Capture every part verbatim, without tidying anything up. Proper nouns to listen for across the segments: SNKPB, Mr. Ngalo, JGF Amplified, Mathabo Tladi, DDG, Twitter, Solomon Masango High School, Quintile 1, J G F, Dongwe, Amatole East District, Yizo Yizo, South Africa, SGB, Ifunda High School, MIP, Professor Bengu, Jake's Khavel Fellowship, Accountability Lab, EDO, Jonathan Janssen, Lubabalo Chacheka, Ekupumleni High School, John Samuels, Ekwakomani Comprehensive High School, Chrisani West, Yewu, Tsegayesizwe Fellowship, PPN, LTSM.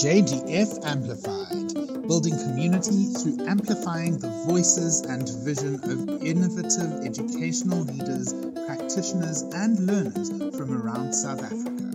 J G F Amplified, building community through amplifying the voices and vision of innovative educational leaders, practitioners and learners from around South Africa.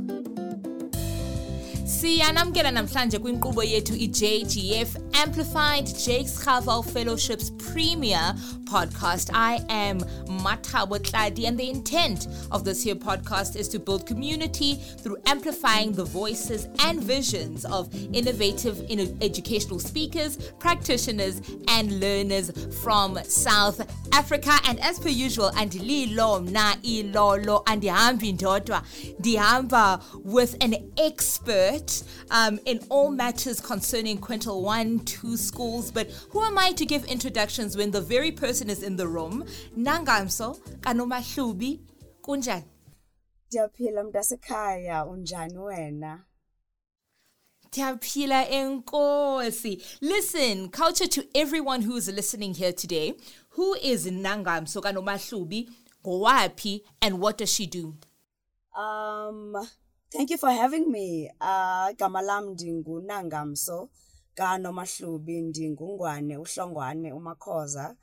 Siyanamkela namhlanje kwinkqubo yethu i-J G F Amplified Jake's Khavel Fellowship's premier podcast. I am Mathabo Tladi, and the intent of this here podcast is to build community through amplifying the voices and visions of innovative in- educational speakers, practitioners, and learners from South Africa. And as per usual, andililo mna ilolo andihambi ndodwa, ndihamba with an expert um, in all matters concerning Quintile one, two schools. But who am I to give introductions when the very person is in the room? Nangamso ka NomaHlubi, kunjani? Ndiyaphila mntasekhaya, unjani wena? Ndiyaphila enkosi. Listen, culture to everyone who is listening here today. Who is Nangamso ka NomaHlubi? Ngowaphi, and what does she do? Um, thank you for having me. Uh, igama lam ndingu Nangamso ka NomaHlubi, ndingungwane uhlongwane umakhoza.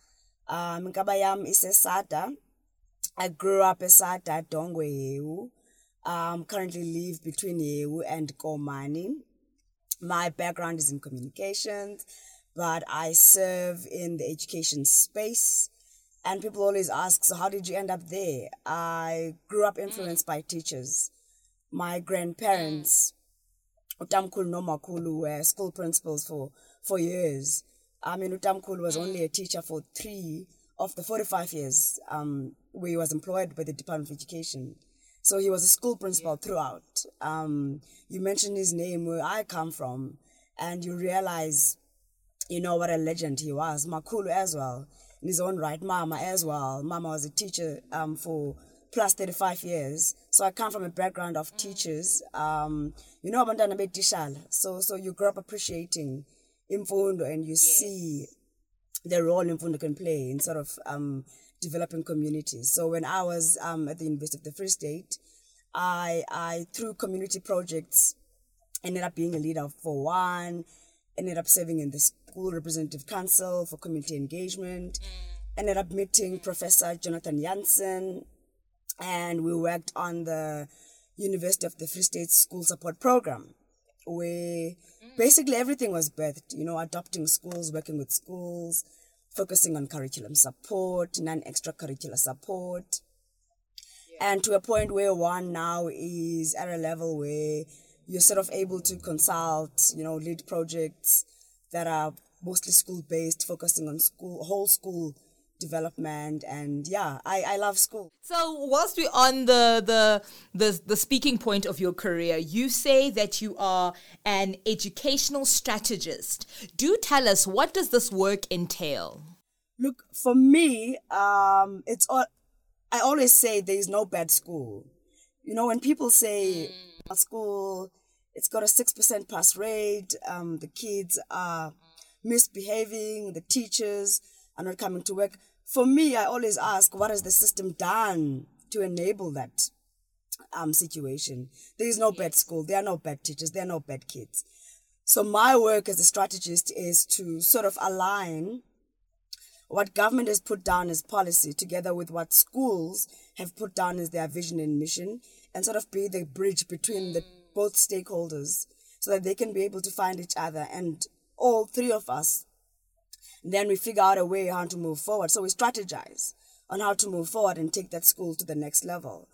Um, Nkabayam is eSATA. I grew up eSATA, Dongwe Yewu. Um, currently live between Yewu and Komani. My background is in communications, but I serve in the education space. And people always ask, so how did you end up there? I grew up influenced mm. by teachers. My grandparents, mm. Utamkhulu nomakhulu, were school principals for, for years. I mean, Utamkhulu was only a teacher for three of the forty-five years um, where he was employed by the Department of Education. So he was a school principal yeah. throughout. Um, you mentioned his name, where I come from, and you realize, you know, what a legend he was. Makhulu as well, in his own right. Mama as well. Mama was a teacher um, for plus thirty-five years. So I come from a background of mm. teachers. Um, you know, so, so you grow up appreciating Imfundo, and you yes. see the role Imfundo can play in sort of um, developing communities. So when I was um, at the University of the Free State, I, I through community projects, ended up being a leader for one, ended up serving in the School Representative Council for community engagement, ended up meeting Professor Jonathan Janssen, and we worked on the University of the Free State School Support Program, where basically everything was birthed, you know, adopting schools, working with schools, focusing on curriculum support, non-extracurricular support. Yeah. And to a point where one now is at a level where you're sort of able to consult, you know, lead projects that are mostly school-based, focusing on school, whole school development, and yeah, I, I love school. So whilst we're on the, the the the speaking point of your career, you say that you are an educational strategist. Do tell us, what does this work entail? Look, for me, um, it's all. I always say there is no bad school. You know, when people say mm. a school, it's got a six percent pass rate. Um, the kids are misbehaving. The teachers are not coming to work. For me, I always ask, what has the system done to enable that um, situation? There is no bad school. There are no bad teachers. There are no bad kids. So my work as a strategist is to sort of align what government has put down as policy together with what schools have put down as their vision and mission, and sort of be the bridge between the both stakeholders so that they can be able to find each other, and all three of us, then we figure out a way how to move forward. So we strategize on how to move forward and take that school to the next level.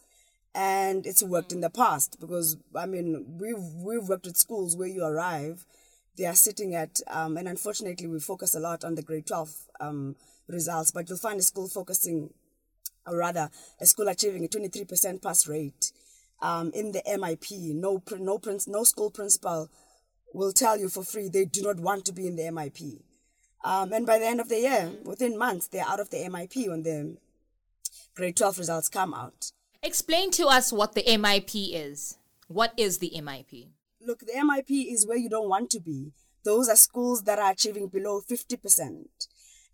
And it's worked in the past because, I mean, we've, we've worked with schools where you arrive, they are sitting at, um, and unfortunately we focus a lot on the grade twelve um, results, but you'll find a school focusing, or rather a school achieving a twenty-three percent pass rate um, in the M I P. No, no, no school principal will tell you for free they do not want to be in the M I P. Um, and by the end of the year, within months, they're out of the M I P when the grade twelve results come out. Explain to us what the M I P is. What is the M I P? Look, the M I P is where you don't want to be. Those are schools that are achieving below fifty percent.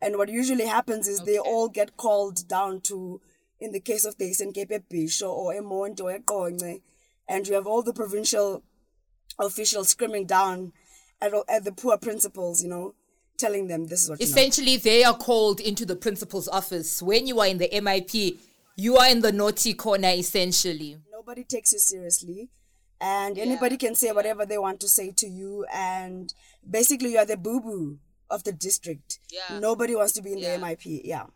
And what usually happens is okay. they all get called down to, in the case of the S N K P B or Emonto or Ekonge, and you have all the provincial officials screaming down at, at the poor principals, you know, telling them this is what essentially you know. They are called into the principal's office. When you are in the M I P, you are in the naughty corner, essentially. Nobody takes you seriously, and yeah. anybody can say whatever they want to say to you, and basically you are the boo-boo of the district. Yeah. Nobody wants to be in yeah. the M I P. Yeah.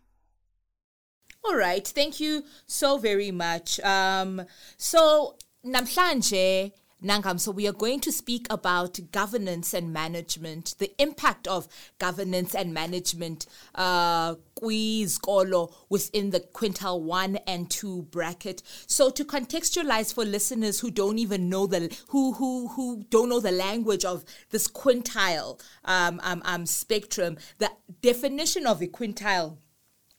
All right. Thank you so very much. Um, so, namhlanje, Nangam, so we are going to speak about governance and management, the impact of governance and management uh, within the Quintile one and two bracket. So to contextualize for listeners who don't even know the who who who don't know the language of this quintile um, um, um, spectrum, the definition of a quintile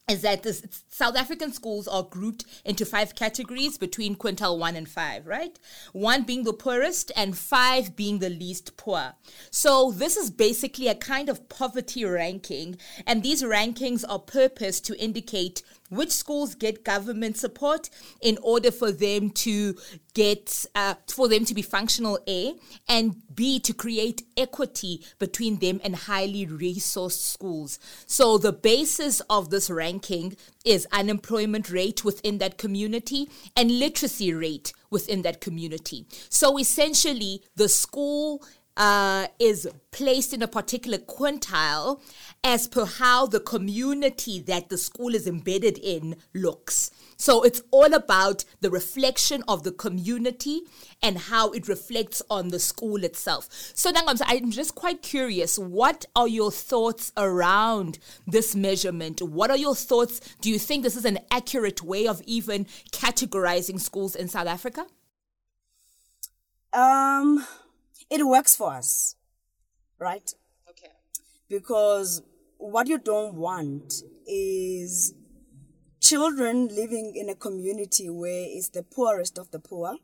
is that this, South African schools are grouped into five categories between quintile one and five, right? One being the poorest and five being the least poor. So this is basically a kind of poverty ranking, and these rankings are purposed to indicate which schools get government support in order for them to get, uh, for them to be functional, A, and B, to create equity between them and highly resourced schools. So the basis of this ranking is unemployment rate within that community and literacy rate within that community. So essentially, the school Uh, is placed in a particular quintile as per how the community that the school is embedded in looks. So it's all about the reflection of the community and how it reflects on the school itself. So Nangam, I'm just quite curious, what are your thoughts around this measurement? What are your thoughts? Do you think this is an accurate way of even categorizing schools in South Africa? Um... It works for us, right? Okay. Because what you don't want is children living in a community where it's the poorest of the poor,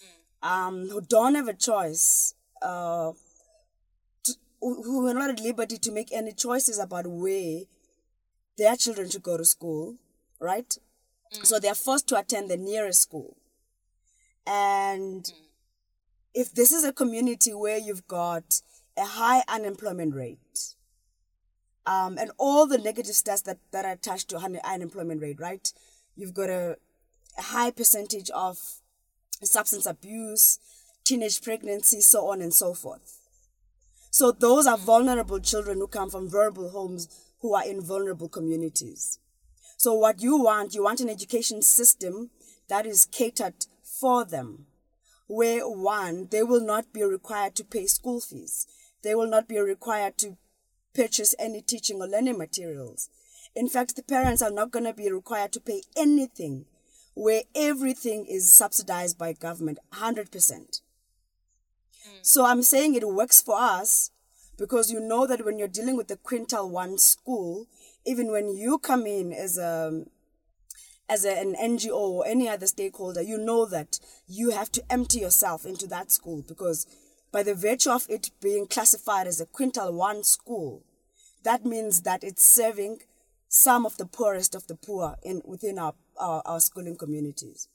mm. um, who don't have a choice, uh, to, who are not at liberty to make any choices about where their children should go to school, right? Mm. So they're forced to attend the nearest school. And Mm. if this is a community where you've got a high unemployment rate, um, and all the negative stats that, that are attached to un- unemployment rate, right? You've got a, a high percentage of substance abuse, teenage pregnancy, so on and so forth. So those are vulnerable children who come from vulnerable homes, who are in vulnerable communities. So what you want, you want an education system that is catered for them, where one, they will not be required to pay school fees. They will not be required to purchase any teaching or learning materials. In fact, the parents are not going to be required to pay anything, where everything is subsidized by government, one hundred percent. Mm. So I'm saying it works for us because you know that when you're dealing with the Quintile one school, even when you come in as a... as a, an N G O or any other stakeholder, you know that you have to empty yourself into that school, because by the virtue of it being classified as a Quintile one school, that means that it's serving some of the poorest of the poor in within our, our, our schooling communities.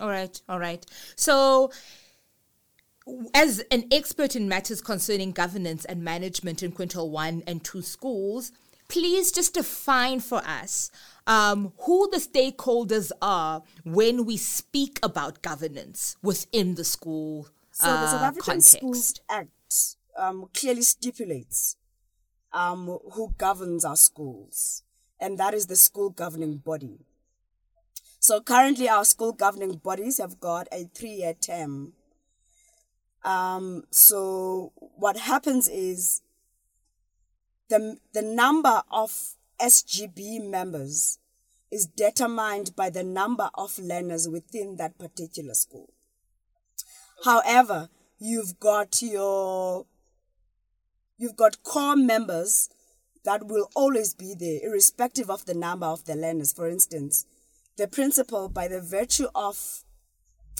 All right, all right. So, as an expert in matters concerning governance and management in Quintile one and two schools, please just define for us um, who the stakeholders are when we speak about governance within the school context. So the South African context. Schools Act um, clearly stipulates um, who governs our schools, and that is the school governing body. So currently our school governing bodies have got a three-year term. Um, so what happens is The, the number of S G B members is determined by the number of learners within that particular school. However, you've got your, you've got core members that will always be there, irrespective of the number of the learners. For instance, the principal, by the virtue of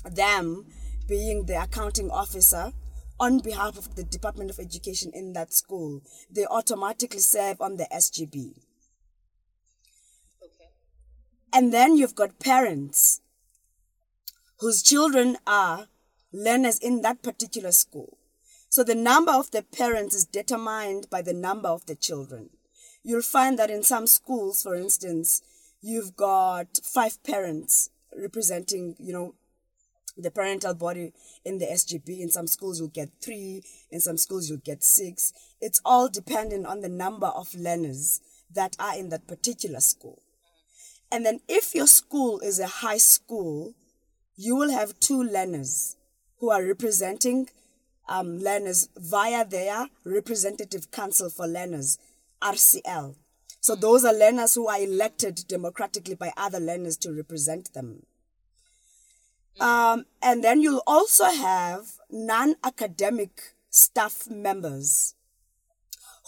them being the accounting officer, on behalf of the Department of Education in that school, they automatically serve on the S G B. Okay. And then you've got parents whose children are learners in that particular school. So the number of the parents is determined by the number of the children. You'll find that in some schools, for instance, you've got five parents representing, you know, the parental body in the S G B. In some schools, you'll get three. In some schools, you'll get six. It's all dependent on the number of learners that are in that particular school. And then if your school is a high school, you will have two learners who are representing um, learners via their representative council for learners, R C L. So those are learners who are elected democratically by other learners to represent them. Um, and then you'll also have non-academic staff members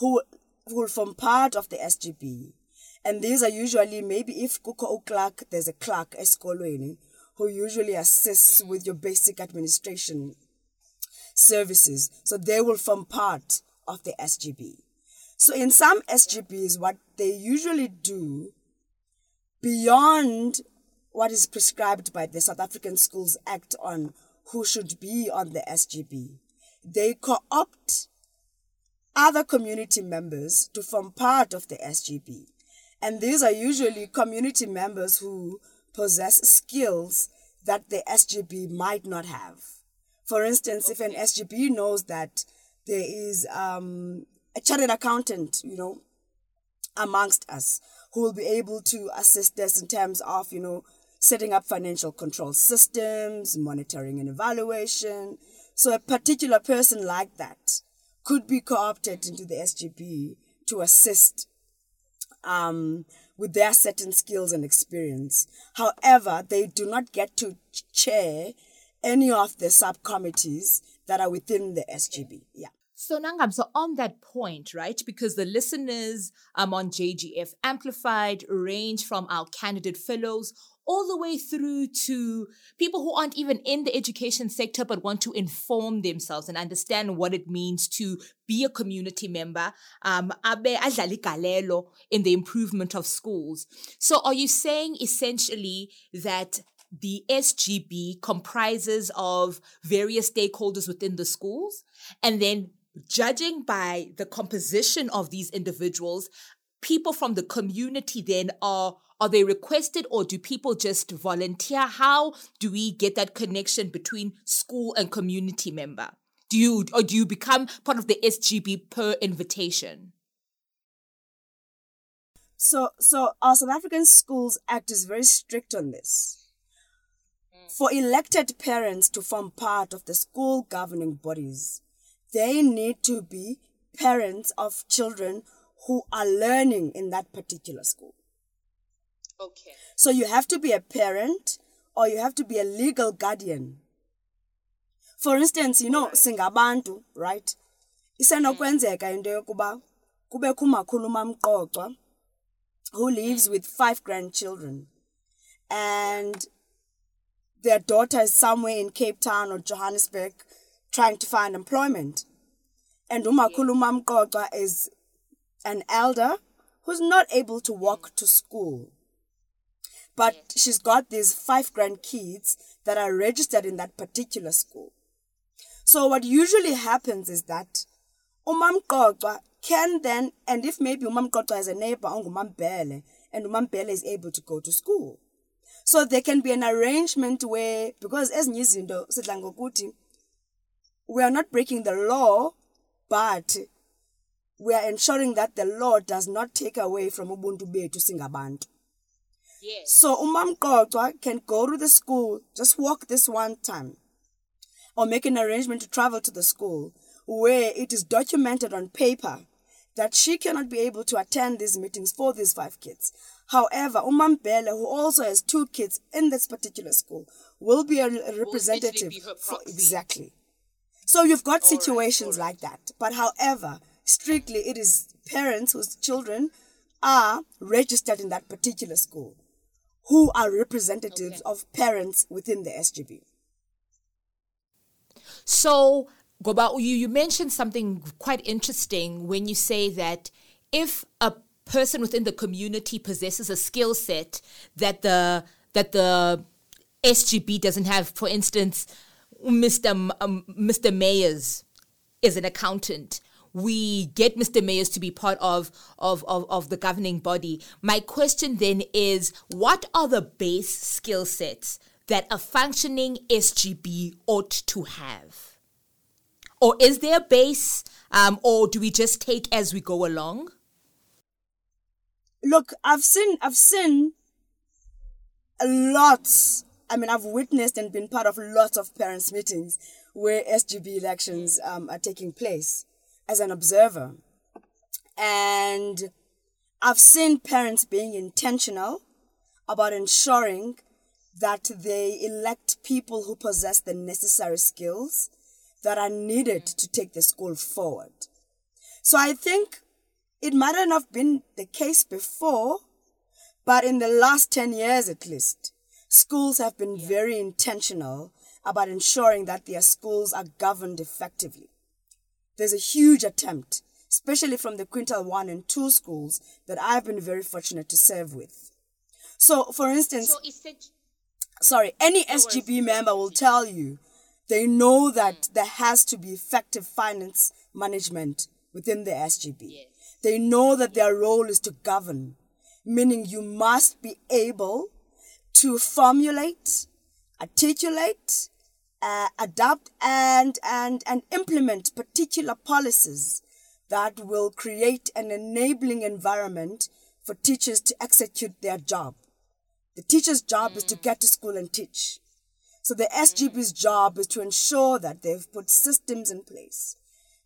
who will form part of the S G B. And these are usually, maybe if Kuko O'Clark, there's a clerk, Eskolweni, who usually assists with your basic administration services. So they will form part of the S G B. So in some S G Bs, what they usually do beyond what is prescribed by the South African Schools Act on who should be on the S G B, they co-opt other community members to form part of the S G B. And these are usually community members who possess skills that the S G B might not have. For instance, okay. If an S G B knows that there is um, a chartered accountant, you know, amongst us, who will be able to assist us in terms of, you know, setting up financial control systems, monitoring and evaluation. So a particular person like that could be co-opted into the S G B to assist um, with their certain skills and experience. However, they do not get to chair any of the subcommittees that are within the S G B. Yeah. So Nangam, so on that point, right, because the listeners um, on J G F Amplified range from our candidate fellows all the way through to people who aren't even in the education sector but want to inform themselves and understand what it means to be a community member, um, abe adlale igalelo in the improvement of schools. So are you saying essentially that the S G B comprises of various stakeholders within the schools, and then judging by the composition of these individuals, people from the community then are, are they requested or do people just volunteer? How do we get that connection between school and community member? Do you, or do you become part of the S G B per invitation? So, so our South African Schools Act is very strict on this. For elected parents to form part of the school governing bodies, they need to be parents of children who are learning in that particular school. Okay. So you have to be a parent or you have to be a legal guardian. For instance, you know, singabantu, right? Isenokwenzeka into yokuba kubekho umakhulu mamqoqwa who lives with five grandchildren and their daughter is somewhere in Cape Town or Johannesburg trying to find employment. And umakhulu mamqoqwa is an elder who's not able to walk to school. But she's got these five grandkids that are registered in that particular school. So what usually happens is that umamqoqwa can then, and if maybe umamqoqwa has a neighbor, ongumambele, and umambele is able to go to school. So there can be an arrangement where, because as Nyizindo, we are not breaking the law, but we are ensuring that the law does not take away from Ubuntu Bay to Singabantu. Yes. So umamqoqwa can go to the school, just walk this one time, or make an arrangement to travel to the school where it is documented on paper that she cannot be able to attend these meetings for these five kids. However, umambele, who also has two kids in this particular school, will be a representative. Be for, exactly. So you've got all situations right, like that. But however, strictly it is parents whose children are registered in that particular school who are representatives okay. of parents within the S G B. So, Goba, you, you mentioned something quite interesting when you say that if a person within the community possesses a skill set that the that the S G B doesn't have. For instance, Mister Um, Mister Mayor's is an accountant. We get Mister Mayors to be part of, of, of, of the governing body. My question then is, what are the base skill sets that a functioning S G B ought to have? Or is there a base, um, or do we just take as we go along? Look, I've seen, I've seen a lot. I mean, I've witnessed and been part of lots of parents' meetings where S G B elections um, are taking place as an observer. And I've seen parents being intentional about ensuring that they elect people who possess the necessary skills that are needed to take the school forward. So I think it might not have been the case before, but in the last ten years at least, schools have been yeah. very intentional about ensuring that their schools are governed effectively. There's a huge attempt, especially from the Quintile one and two schools that I've been very fortunate to serve with. So, for instance... So essentially- Sorry, any S G B member will tell you they know that there has to be effective finance management within the S G B. Yes. They know that their role is to govern, meaning you must be able to formulate, articulate, uh, adapt, and, and, and implement particular policies that will create an enabling environment for teachers to execute their job. The teacher's job is to get to school and teach. So the S G B's job is to ensure that they've put systems in place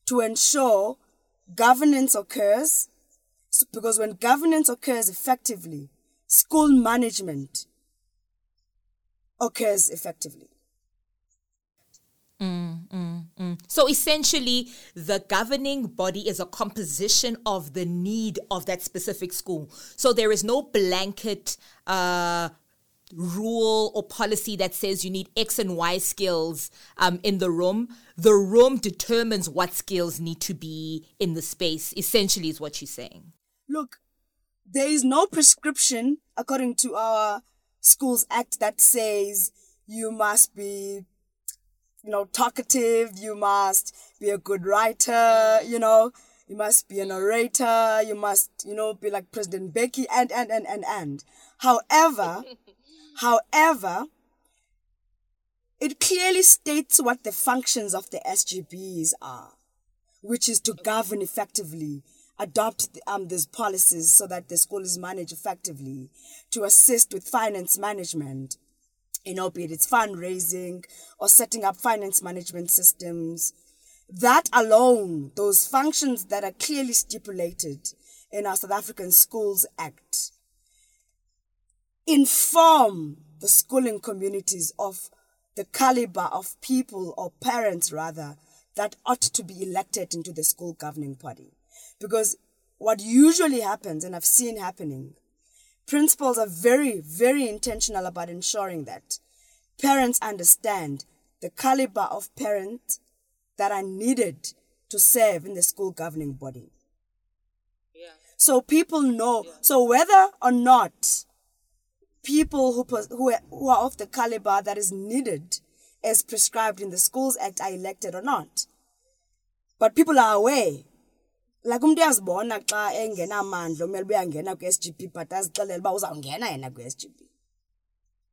to ensure governance occurs, because when governance occurs effectively, school management occurs effectively. Mm, mm, mm. So essentially, the governing body is a composition of the need of that specific school. So there is no blanket uh, rule or policy that says you need X and Y skills um, in the room. The room determines what skills need to be in the space, essentially is what you're saying. Look, there is no prescription, according to our Schools Act, that says you must be you know, talkative, you must be a good writer, you know, you must be an orator, you must, you know, be like President Becky, and, and, and, and, and. However, however, it clearly states what the functions of the S G Bs are, which is to govern effectively, adopt um, these policies so that the school is managed effectively, to assist with finance management, you know, be it it's fundraising or setting up finance management systems. That alone, those functions that are clearly stipulated in our South African Schools Act, inform the schooling communities of the caliber of people, or parents rather, that ought to be elected into the school governing body. Because what usually happens, and I've seen happening, principals are very, very intentional about ensuring that parents understand the caliber of parents that are needed to serve in the school governing body. Yeah. So people know. Yeah. So whether or not people who, who, who are of the caliber that is needed as prescribed in the Schools Act are elected or not, but people are aware. Like umntu uyazibona xa engena amandla umele uyangena kwi-S G B but azixelela uba uzawungena yena kwi-S G B.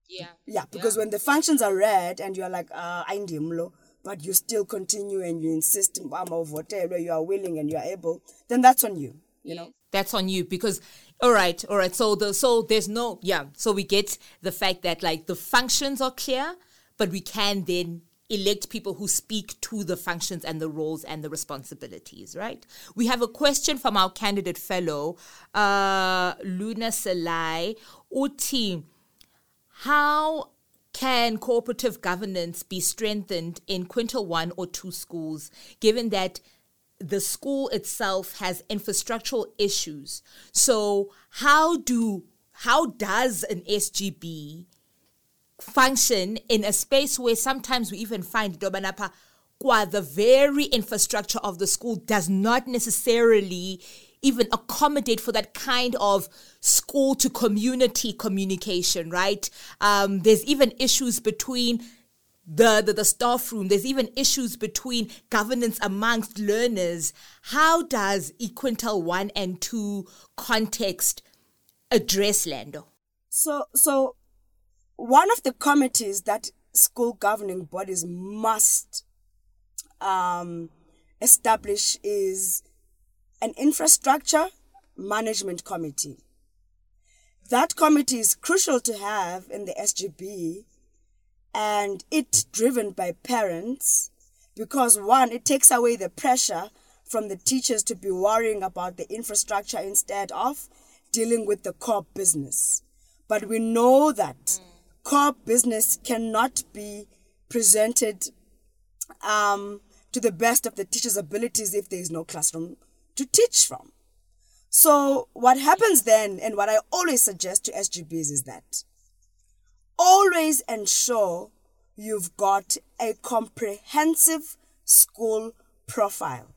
Yeah. Yeah, because yeah. when the functions are read and you're like uh ayindim lo, but you still continue and you insist you are willing and you are able, then that's on you, you know. That's on you because all right, all right. So the so there's no yeah, so we get the fact that like the functions are clear, but we can then elect people who speak to the functions and the roles and the responsibilities, right? We have a question from our candidate fellow, uh, Luna Salai. Uti, how can cooperative governance be strengthened in Quintile one or two schools, given that the school itself has infrastructural issues? So how do how does an S G B function in a space where sometimes we even find Dobanapa, the very infrastructure of the school does not necessarily even accommodate for that kind of school to community communication, right? Um, there's even issues between the, the, the staff room. There's even issues between governance amongst learners. How does Quintile one and two context address Lando? So, so one of the committees that school governing bodies must um, establish is an infrastructure management committee. That committee is crucial to have in the S G B, and it's driven by parents because, one, it takes away the pressure from the teachers to be worrying about the infrastructure instead of dealing with the core business. But we know that core business cannot be presented um, to the best of the teacher's abilities if there is no classroom to teach from. So what happens then, and what I always suggest to S G Bs is that always ensure you've got a comprehensive school profile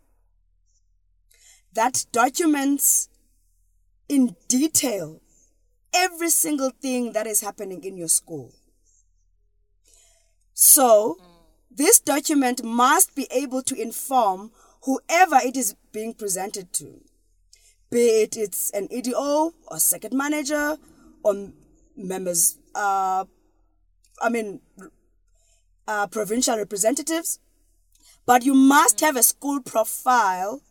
that documents in detail every single thing that is happening in your school. So this document must be able to inform whoever it is being presented to, be it it's an E D O or second manager or members, uh, I mean, uh, provincial representatives. But you must have a school profile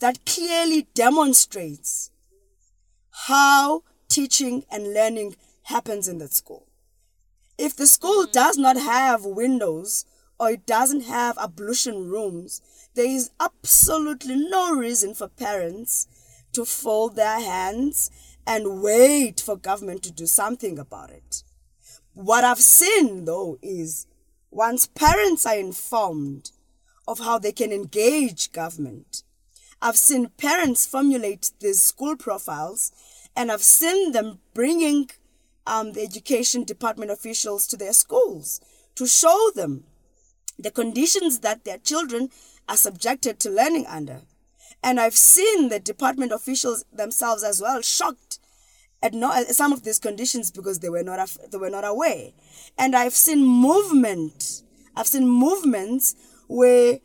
that clearly demonstrates how teaching and learning happens in that school. If the school does not have windows or it doesn't have ablution rooms, there is absolutely no reason for parents to fold their hands and wait for government to do something about it. What I've seen, though, is once parents are informed of how they can engage government, I've seen parents formulate these school profiles, and I've seen them bringing um, the education department officials to their schools to show them the conditions that their children are subjected to learning under. And I've seen the department officials themselves as well shocked at no, at some of these conditions because they were not they were not aware. And I've seen movement. I've seen movements where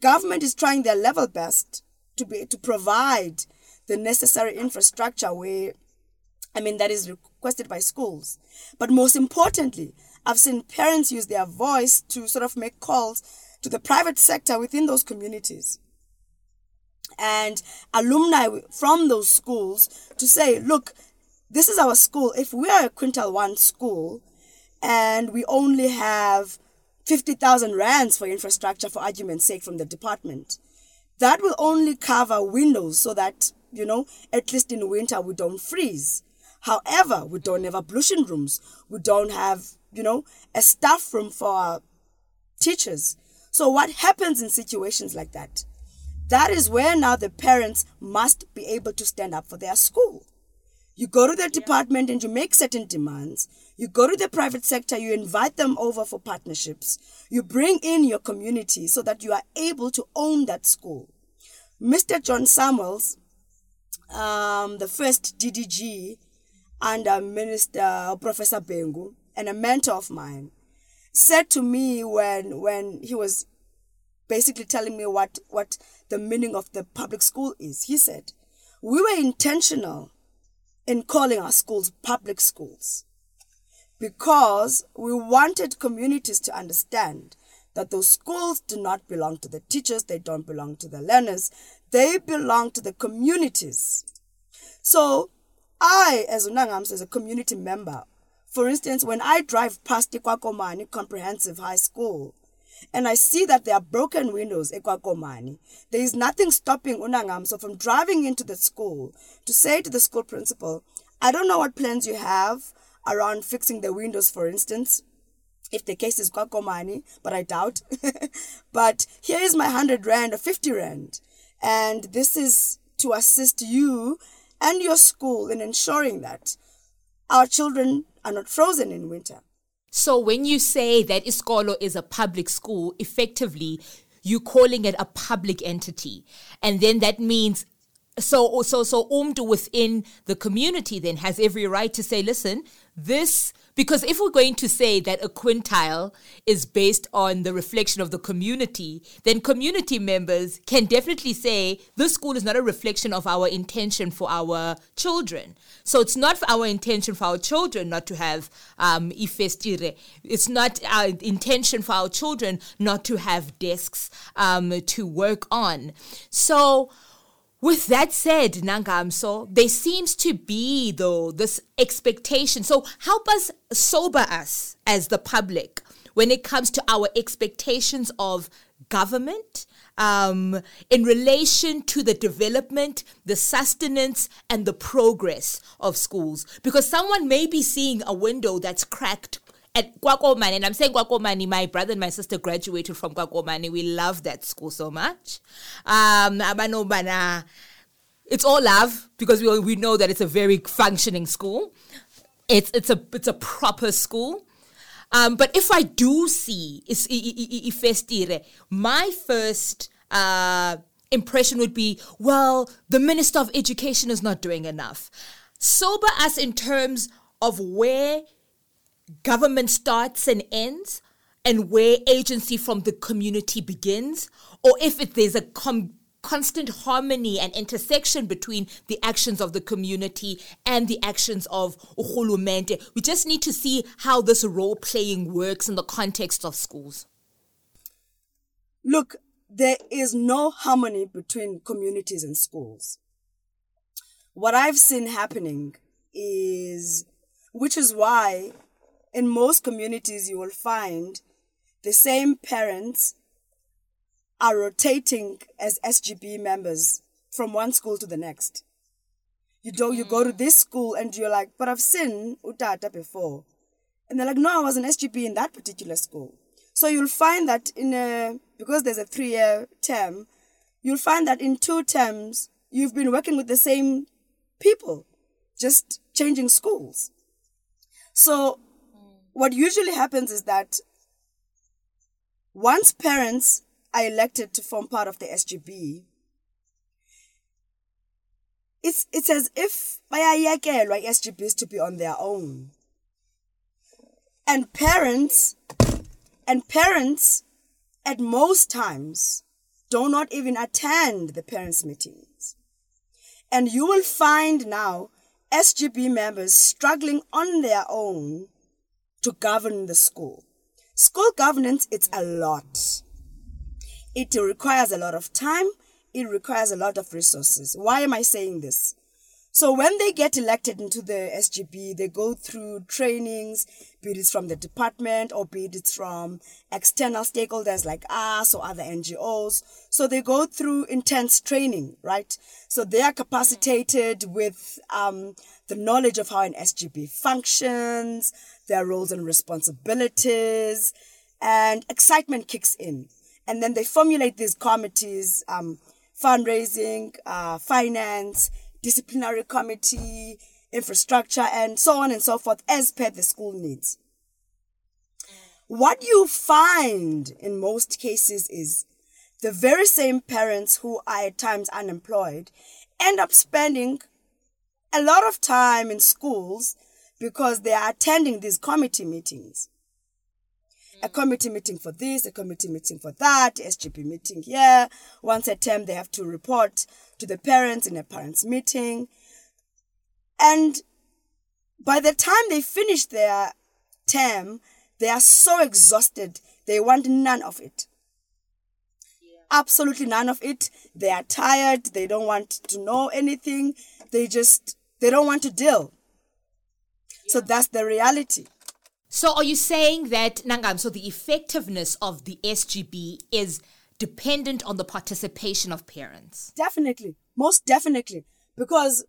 government is trying their level best to be to provide the necessary infrastructure where, I mean, that is requested by schools. But most importantly, I've seen parents use their voice to sort of make calls to the private sector within those communities and alumni from those schools to say, look, this is our school. If we are a Quintile one school and we only have fifty thousand rands for infrastructure, for argument's sake, from the department, that will only cover windows so that, you know, at least in winter we don't freeze. However, we don't have ablution rooms. We don't have, you know, a staff room for our teachers. So what happens in situations like that? That is where now the parents must be able to stand up for their school. You go to the department and you make certain demands. You go to the private sector, you invite them over for partnerships. You bring in your community so that you are able to own that school. Mister John Samuels, Um, the first D D G under Minister Professor Bengu and a mentor of mine, said to me when when he was basically telling me what, what the meaning of the public school is, he said, we were intentional in calling our schools public schools because we wanted communities to understand that those schools do not belong to the teachers, they don't belong to the learners, they belong to the communities. So I, as Nangamso, as a community member, for instance, when I drive past Ekwakomani Comprehensive High School and I see that there are broken windows at Ekwakomani, there is nothing stopping Nangamso from driving into the school to say to the school principal, I don't know what plans you have around fixing the windows, for instance, if the case is Ekwakomani, but I doubt. But here is my one hundred rand or fifty rand. And this is to assist you and your school in ensuring that our children are not frozen in winter. So when you say that Isikolo is a public school, effectively, you're calling it a public entity. And then that means, so so so Umdu within the community then has every right to say, listen, this Because if we're going to say that a quintile is based on the reflection of the community, then community members can definitely say this school is not a reflection of our intention for our children. So it's not our intention for our children not to have um, ifestire. It's not our intention for our children not to have desks um, to work on. So with that said, Nangamso, there seems to be, though, this expectation. So help us sober us as the public when it comes to our expectations of government um, in relation to the development, the sustenance, and the progress of schools. Because someone may be seeing a window that's cracked at Ekwakomani, and I'm saying Ekwakomani, my brother and my sister graduated from Ekwakomani. We love that school so much. Um, it's all love because we all, we know that it's a very functioning school. It's it's a it's a proper school. Um, but if I do see ifestire, my first uh, impression would be, well, the Minister of Education is not doing enough. Sober us in terms of where government starts and ends, and where agency from the community begins, or if it, there's a com- constant harmony and intersection between the actions of the community and the actions of uhulumende. We just need to see how this role-playing works in the context of schools. Look, there is no harmony between communities and schools. What I've seen happening is, which is why in most communities, you will find the same parents are rotating as S G B members from one school to the next. You do, you go to this school and you're like, but I've seen Utata before. And they're like, no, I was an S G B in that particular school. So you'll find that in a, because there's a three-year term, you'll find that in two terms, you've been working with the same people, just changing schools. So what usually happens is that once parents are elected to form part of the S G B, it's it's as if bayayekelwa S G Bs to be on their own. And parents, and parents at most times do not even attend the parents' meetings. And you will find now S G B members struggling on their own to govern the school. School governance, it's a lot. It requires a lot of time. It requires a lot of resources. Why am I saying this? So when they get elected into the S G B, they go through trainings, be it from the department or be it from external stakeholders like us or other N G Os. So they go through intense training, right? So they are capacitated with um, the knowledge of how an S G B functions, their roles and responsibilities, and excitement kicks in. And then they formulate these committees, um, fundraising, uh, finance, disciplinary committee, infrastructure, and so on and so forth, as per the school needs. What you find in most cases is the very same parents who are at times unemployed end up spending a lot of time in schools because they are attending these committee meetings. A committee meeting for this, a committee meeting for that, S G B meeting here. Once a term, they have to report to the parents in a parents' meeting. And by the time they finish their term, they are so exhausted, they want none of it. Yeah. Absolutely none of it. They are tired. They don't want to know anything. They just, they don't want to deal. Yeah. So that's the reality. So are you saying that, Nangamso, so the effectiveness of the S G B is dependent on the participation of parents? Definitely. Most definitely. Because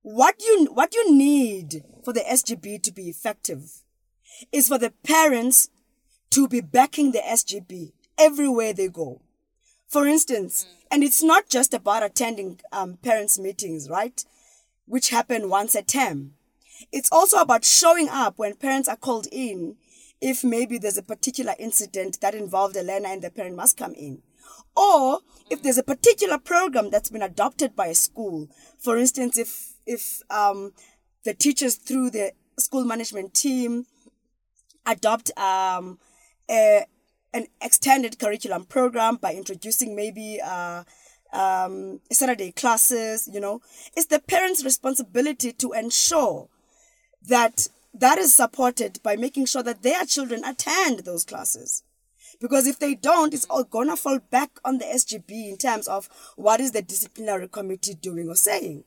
what you what you need for the S G B to be effective is for the parents to be backing the S G B everywhere they go. For instance, and it's not just about attending um, parents' meetings, right, which happen once a term. It's also about showing up when parents are called in, if maybe there's a particular incident that involved a learner and the parent must come in. Or if there's a particular program that's been adopted by a school. For instance, if if um, the teachers through the school management team, adopt um, a, an extended curriculum program by introducing maybe uh, um, Saturday classes, you know. It's the parents' responsibility to ensure that that is supported by making sure that their children attend those classes. Because if they don't, it's all going to fall back on the S G B in terms of what is the disciplinary committee doing or saying.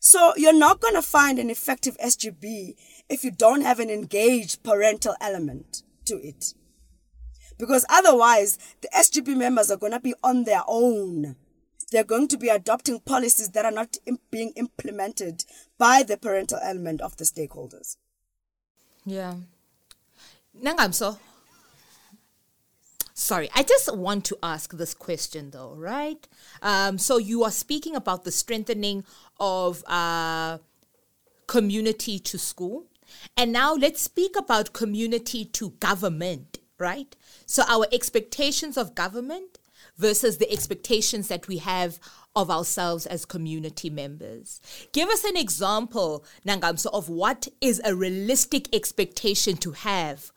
So you're not going to find an effective S G B if you don't have an engaged parental element to it. Because otherwise, the S G B members are going to be on their own. They're going to be adopting policies that are not being implemented by the parental element of the stakeholders. Yeah. Nangamso. Sorry, I just want to ask this question though, right? Um, so you are speaking about the strengthening of uh, community to school. And now let's speak about community to government, right? So our expectations of government versus the expectations that we have of ourselves as community members. Give us an example, Nangamso, of what is a realistic expectation to have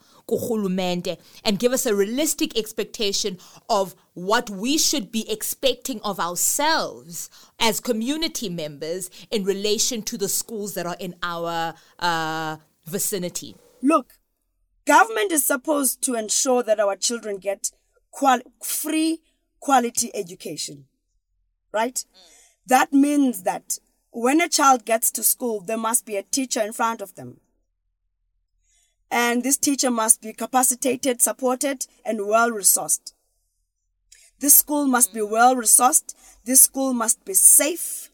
and give us a realistic expectation of what we should be expecting of ourselves as community members in relation to the schools that are in our uh, vicinity. Look, government is supposed to ensure that our children get qual- free quality education, right? That means that when a child gets to school, there must be a teacher in front of them. And this teacher must be capacitated, supported, and well-resourced. This school must be well-resourced. This school must be safe.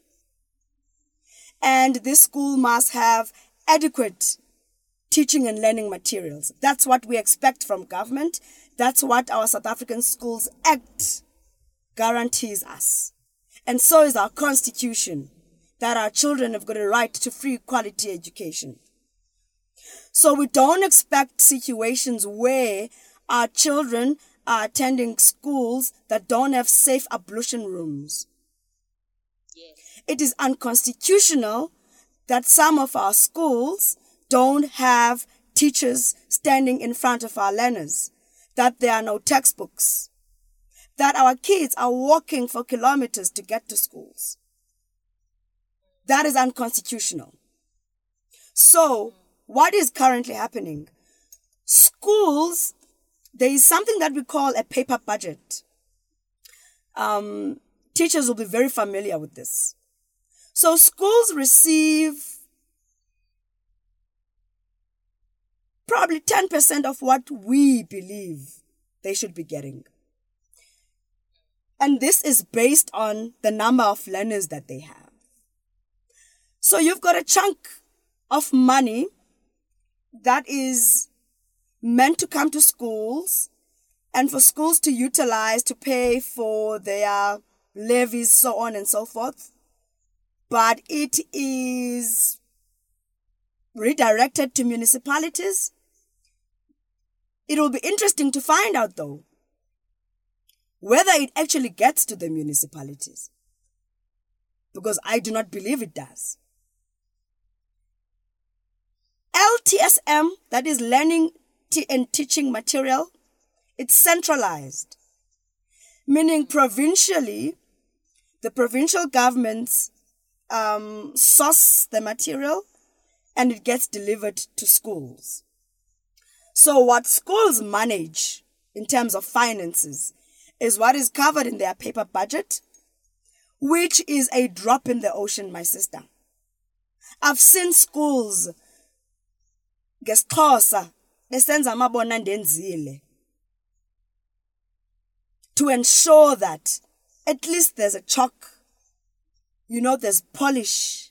And this school must have adequate teaching and learning materials. That's what we expect from government. That's what our South African Schools Act guarantees us. And so is our constitution, that our children have got a right to free quality education. So we don't expect situations where our children are attending schools that don't have safe ablution rooms. Yes. It is unconstitutional that some of our schools don't have teachers standing in front of our learners, that there are no textbooks, that our kids are walking for kilometers to get to schools. That is unconstitutional. So what is currently happening? Schools, there is something that we call a paper budget. Um, teachers will be very familiar with this. So schools receive probably ten percent of what we believe they should be getting. And this is based on the number of learners that they have. So you've got a chunk of money that is meant to come to schools and for schools to utilize to pay for their levies, so on and so forth. But it is redirected to municipalities. It will be interesting to find out, though, whether it actually gets to the municipalities, because I do not believe it does. L T S M, that is learning and teaching material, it's centralized, meaning provincially, the provincial governments um, source the material and it gets delivered to schools. So what schools manage in terms of finances is what is covered in their paper budget, which is a drop in the ocean, my sister. I've seen schools ngesiXhosa besenza amabona ndenzile to ensure that at least there's a chalk, you know, there's polish,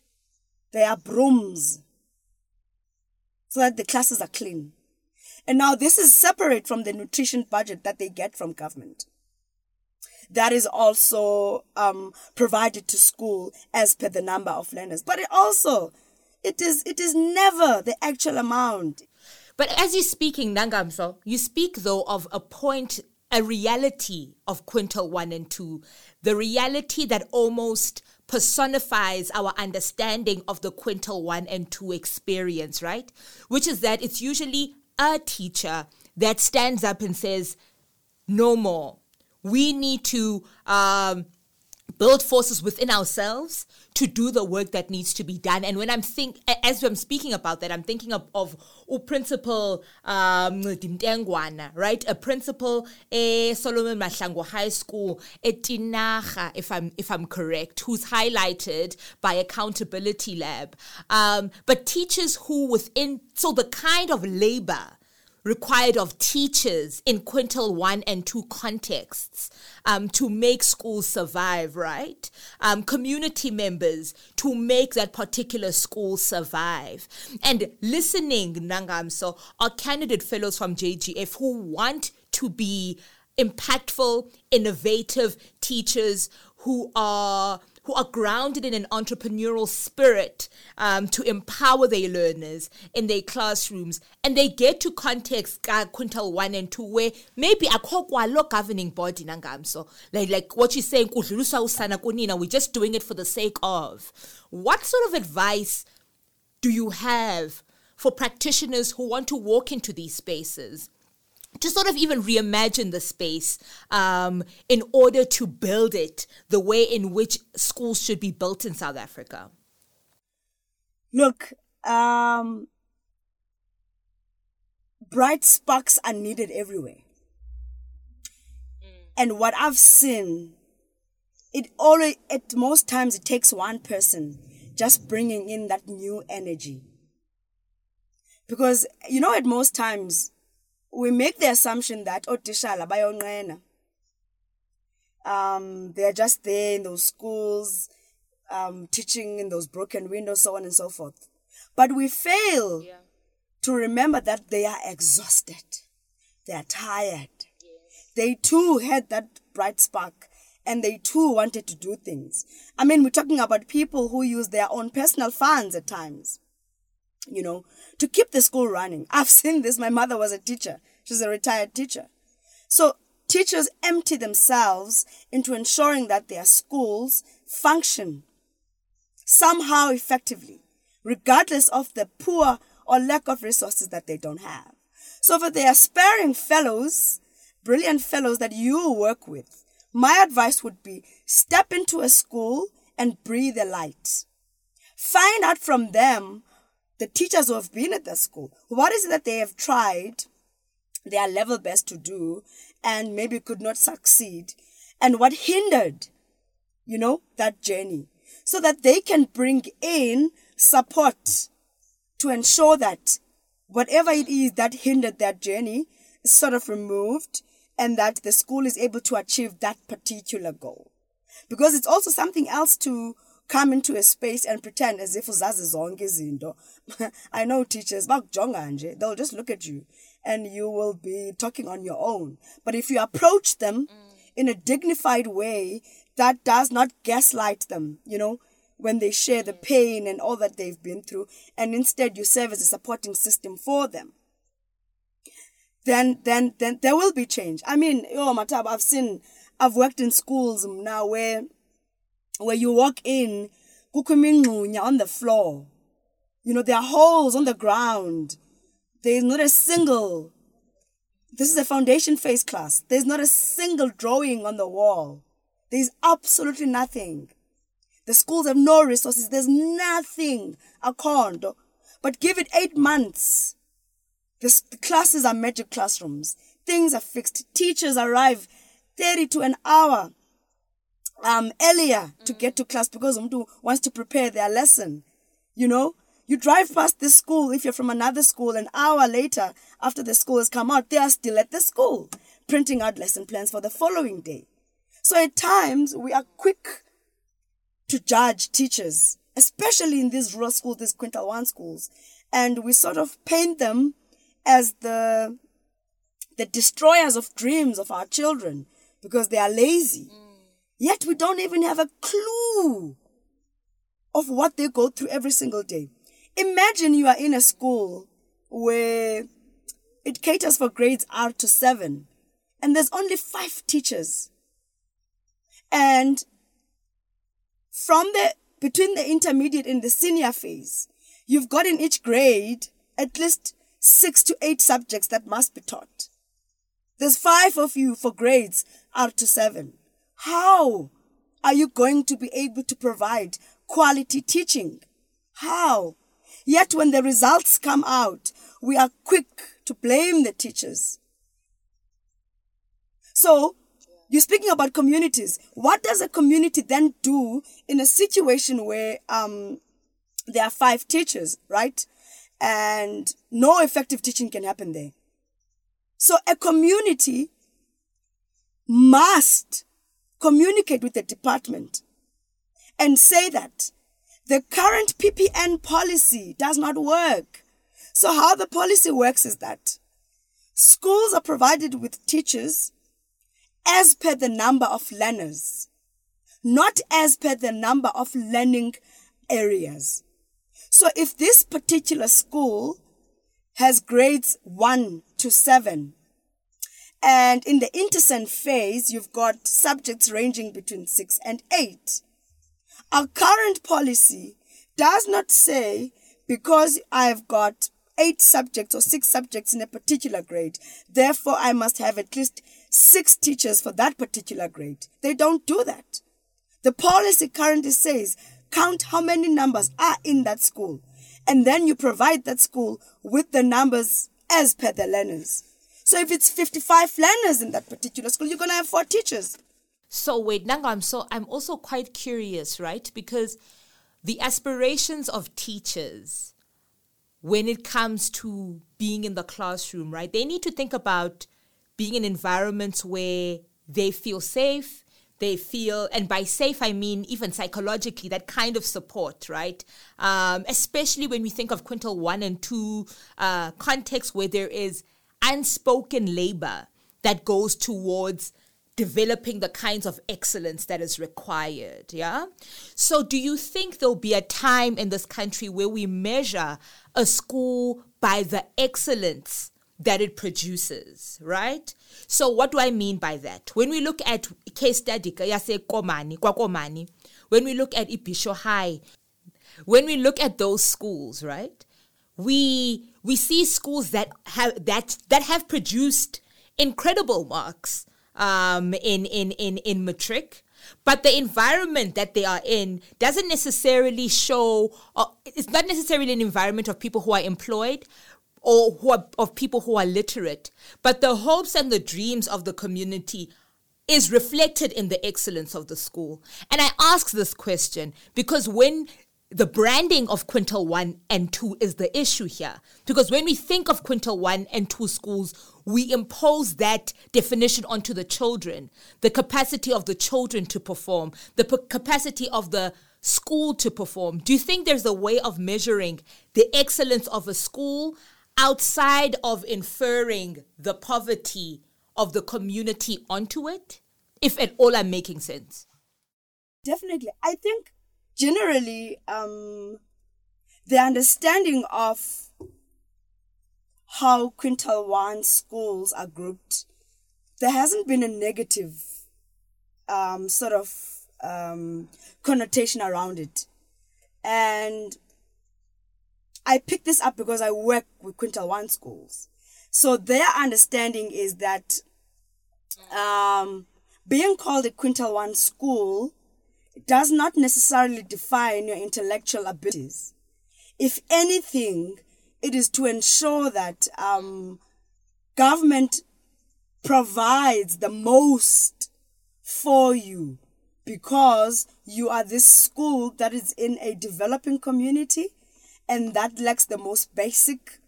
there are brooms, so that the classes are clean. And now this is separate from the nutrition budget that they get from government. That is also um, provided to school as per the number of learners. But it also It is it is never the actual amount. But as you're speaking, Nangamso, you speak, though, of a point, a reality of Quintile one and two, the reality that almost personifies our understanding of the Quintile one and two experience, right? Which is that it's usually a teacher that stands up and says, no more. We need to um, build forces within ourselves to do the work that needs to be done. And when I'm think, as I'm speaking about that, I'm thinking of, of uh, Principal um, right? A Principal a Solomon Masango High School, a Tinaga, if I'm if I'm correct, who's highlighted by Accountability Lab. Um, but teachers who within, so the kind of labor required of teachers in Quintile one and two contexts um, to make schools survive, right? Um, community members to make that particular school survive. And listening, Nangamso, are candidate fellows from J G F who want to be impactful, innovative teachers who are... who are grounded in an entrepreneurial spirit um, to empower their learners in their classrooms. And they get to context uh, Quintile one and two where maybe a kwalo governing body, Nangamso, like, like what you're saying, we're just doing it for the sake of. What sort of advice do you have for practitioners who want to walk into these spaces to sort of even reimagine the space um, in order to build it the way in which schools should be built in South Africa? Look, um, bright sparks are needed everywhere. Mm. And what I've seen, it always, at most times, it takes one person just bringing in that new energy. Because, you know, at most times, we make the assumption that otishala bayonqena. Um, they're just there in those schools, um, teaching in those broken windows, so on and so forth. But we fail yeah. to remember that they are exhausted. They are tired. Yes. They too had that bright spark and they too wanted to do things. I mean, we're talking about people who use their own personal funds at times, you know, to keep the school running. I've seen this. My mother was a teacher. She's a retired teacher. So teachers empty themselves into ensuring that their schools function somehow effectively, regardless of the poor or lack of resources that they don't have. So for the aspiring fellows, brilliant fellows that you work with, my advice would be step into a school and breathe a light. Find out from them, the teachers who have been at the school, what is it that they have tried their level best to do and maybe could not succeed, and what hindered, you know, that journey, so that they can bring in support to ensure that whatever it is that hindered that journey is sort of removed and that the school is able to achieve that particular goal. Because it's also something else to come into a space and pretend as if uzazi zonke izinto. I know teachers, bakujonga nje, they'll just look at you and you will be talking on your own. But if you approach them in a dignified way that does not gaslight them, you know, when they share the pain and all that they've been through, and instead you serve as a supporting system for them, then then then there will be change. I mean, oh Mathabo, I've seen, I've worked in schools now where where you walk in, kukumingunya on the floor. You know, there are holes on the ground. There's not a single, this is a foundation phase class. There's not a single drawing on the wall. There's absolutely nothing. The schools have no resources. There's nothing. But give it eight months. The classes are magic classrooms. Things are fixed. Teachers arrive thirty to an hour Um, earlier to get to class because umntu wants to prepare their lesson. You know, you drive past this school if you're from another school an hour later after the school has come out, they are still at the school printing out lesson plans for the following day. So at times we are quick to judge teachers, especially in these rural schools, these Quintile one schools, and we sort of paint them as the the destroyers of dreams of our children because they are lazy. Mm. Yet we don't even have a clue of what they go through every single day. Imagine you are in a school where it caters for grades R to seven, and there's only five teachers. And from the between the intermediate and the senior phase, you've got in each grade at least six to eight subjects that must be taught. There's five of you for grades out to seven. How are you going to be able to provide quality teaching? How? Yet when the results come out, we are quick to blame the teachers. So, you're speaking about communities. What does a community then do in a situation where um, there are five teachers, right? And no effective teaching can happen there. So a community must communicate with the department and say that the current P P N policy does not work. So how the policy works is that schools are provided with teachers as per the number of learners, not as per the number of learning areas. So if this particular school has grades one to seven, and in the intercent phase, you've got subjects ranging between six and eight. Our current policy does not say because I've got eight subjects or six subjects in a particular grade, therefore I must have at least six teachers for that particular grade. They don't do that. The policy currently says count how many numbers are in that school, and then you provide that school with the numbers as per the learners. So if it's fifty-five learners in that particular school, you're going to have four teachers. So wait, Nanga, I'm so I'm also quite curious, right? Because the aspirations of teachers when it comes to being in the classroom, right? They need to think about being in environments where they feel safe, they feel, and by safe, I mean even psychologically, that kind of support, right? Um, especially when we think of Quintile one and two, uh, contexts where there is unspoken labor that goes towards developing the kinds of excellence that is required, yeah? So do you think there'll be a time in this country where we measure a school by the excellence that it produces, right? So what do I mean by that? When we look at case study, Ekwakomani, when we look at Ifunda High, when we look at those schools, right, we we see schools that have that that have produced incredible marks um, in in in in matric, but the environment that they are in doesn't necessarily show. Or it's not necessarily an environment of people who are employed, or who are, of people who are literate, but the hopes and the dreams of the community is reflected in the excellence of the school. And I ask this question because when the branding of Quintile one and two is the issue here, because when we think of Quintile one and two schools, we impose that definition onto the children, the capacity of the children to perform, the p- capacity of the school to perform. Do you think there's a way of measuring the excellence of a school outside of inferring the poverty of the community onto it, if at all I'm making sense? Definitely. I think generally um, the understanding of how Quintile one schools are grouped, there hasn't been a negative um, sort of um, connotation around it. And I picked this up because I work with Quintile one schools. So their understanding is that um, being called a Quintile one school does not necessarily define your intellectual abilities. If anything, it is to ensure that um, government provides the most for you because you are this school that is in a developing community and that lacks the most basic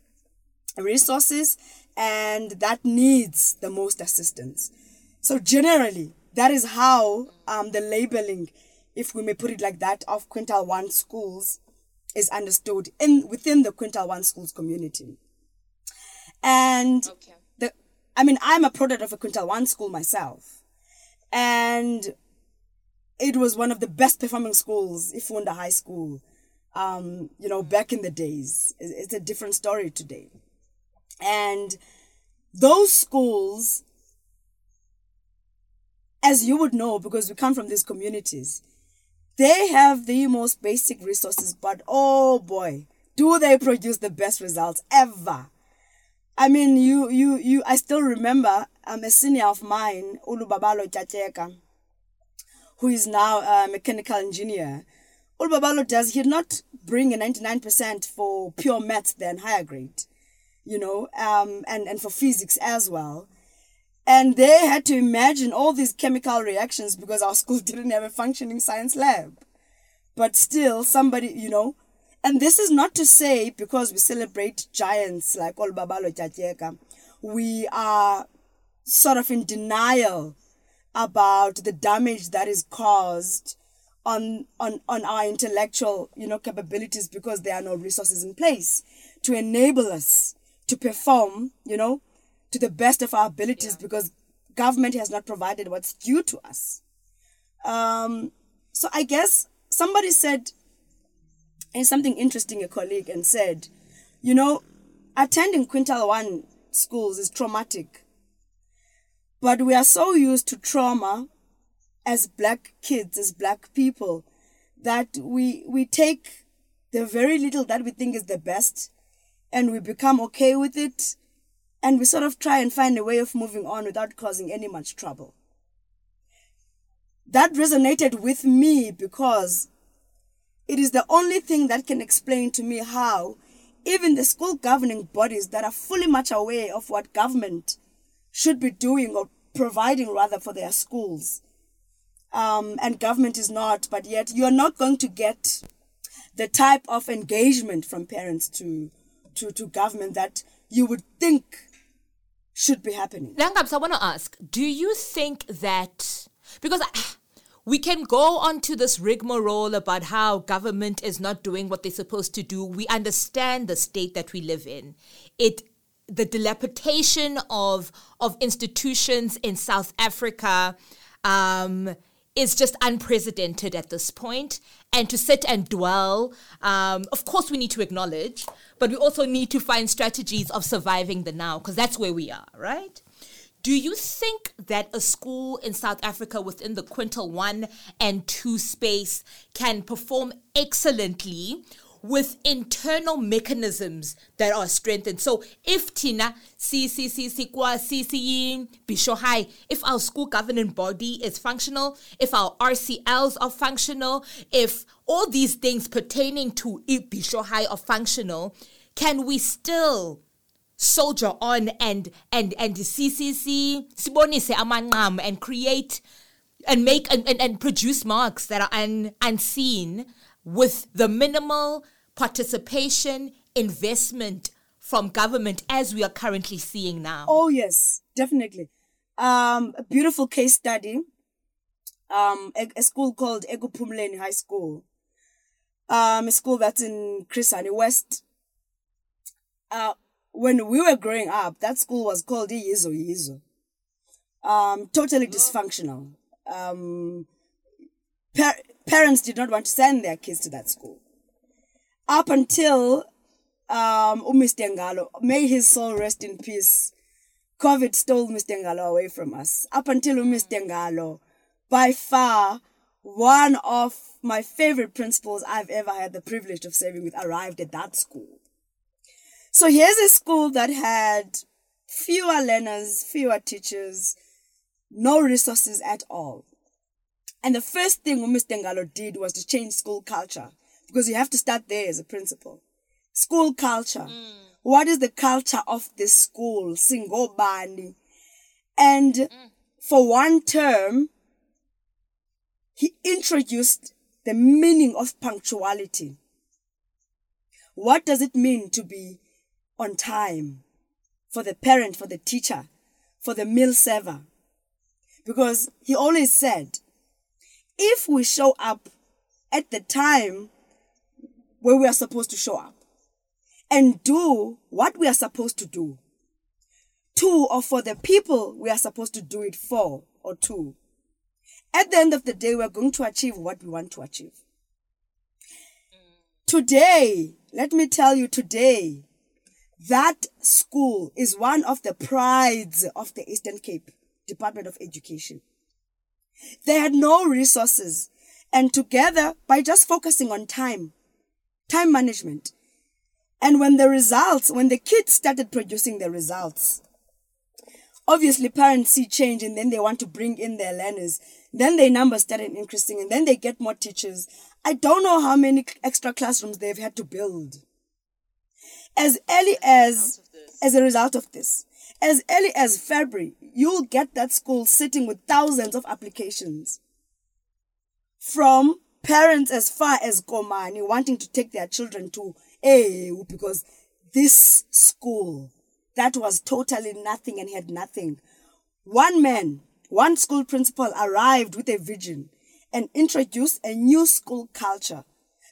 resources and that needs the most assistance. So generally, that is how um, the labeling, if we may put it like that, of Quintile one schools is understood in within the Quintile one schools community. And okay. the, I mean, I'm a product of a Quintile one school myself. And it was one of the best performing schools, Ifunda High School, Um, you know, back in the days. It's a different story today. And those schools, as you would know, because we come from these communities, They have the most basic resources, but oh boy, do they produce the best results ever. I mean, you, you, you, I still remember um, a senior of mine, Lubabalo Chacheka, who is now a mechanical engineer. Lubabalo does, he'd not bring a ninety-nine percent for pure maths then higher grade, you know, um, and, and for physics as well. And they had to imagine all these chemical reactions because our school didn't have a functioning science lab. But still, somebody, you know, and this is not to say because we celebrate giants like Lubabalo Chacheka, we are sort of in denial about the damage that is caused on, on, on our intellectual, you know, capabilities, because there are no resources in place to enable us to perform, you know, to the best of our abilities, yeah. Because government has not provided what's due to us. Um, so I guess somebody said, and something interesting, a colleague, and said, you know, attending Quintile one schools is traumatic. But we are so used to trauma as black kids, as black people, that we we take the very little that we think is the best and we become okay with it. And we sort of try and find a way of moving on without causing any much trouble. That resonated with me because it is the only thing that can explain to me how even the school governing bodies that are fully much aware of what government should be doing or providing rather for their schools, um, and government is not, but yet you're not going to get the type of engagement from parents to, to, to government that you would think should be happening. Nangamso, I want to ask, do you think that, because we can go on to this rigmarole about how government is not doing what they're supposed to do. We understand the state that we live in. It, the dilapidation of, of institutions in South Africa um, is just unprecedented at this point. And to sit and dwell, um, of course we need to acknowledge, but we also need to find strategies of surviving the now, because that's where we are, right? Do you think that a school in South Africa within the Quintile one and two space can perform excellently with internal mechanisms that are strengthened? So if Tina, if our school governing body is functional, if our R C Ls are functional, if all these things pertaining to Bishohai are functional, can we still soldier on and and and C C C and create and make and, and, and produce marks that are un, unseen with the minimal participation investment from government as we are currently seeing now? Oh yes, definitely. Um, a beautiful case study. Um, a, a school called Ekupumleni High School. Um, a school that's in Chrisani West. Uh. When we were growing up, that school was called Yizo Yizo. Um, totally dysfunctional. Um, par- parents did not want to send their kids to that school. Up until um, Mister Ngalo, may his soul rest in peace, COVID stole Mister Ngalo away from us. Up until Mister Ngalo, by far, one of my favorite principals I've ever had the privilege of serving with arrived at that school. So here's a school that had fewer learners, fewer teachers, no resources at all. And the first thing Mister Ngalo did was to change school culture, because you have to start there as a principal. School culture. Mm. What is the culture of this school? Singobani. And mm. for one term, he introduced the meaning of punctuality. What does it mean to be on time for the parent, for the teacher, for the meal server? Because he always said, if we show up at the time where we are supposed to show up and do what we are supposed to do to or for the people we are supposed to do it for or to, at the end of the day, we're going to achieve what we want to achieve. Today, let me tell you today, that school is one of the prides of the Eastern Cape Department of Education. They had no resources. And together, by just focusing on time, time management. And when the results, when the kids started producing the results, obviously parents see change and then they want to bring in their learners. Then their numbers started increasing and then they get more teachers. I don't know how many extra classrooms they've had to build. As early as, as a result of this, as early as February, you'll get that school sitting with thousands of applications from parents as far as Komani wanting to take their children to A, because this school that was totally nothing and had nothing. One man, one school principal arrived with a vision and introduced a new school culture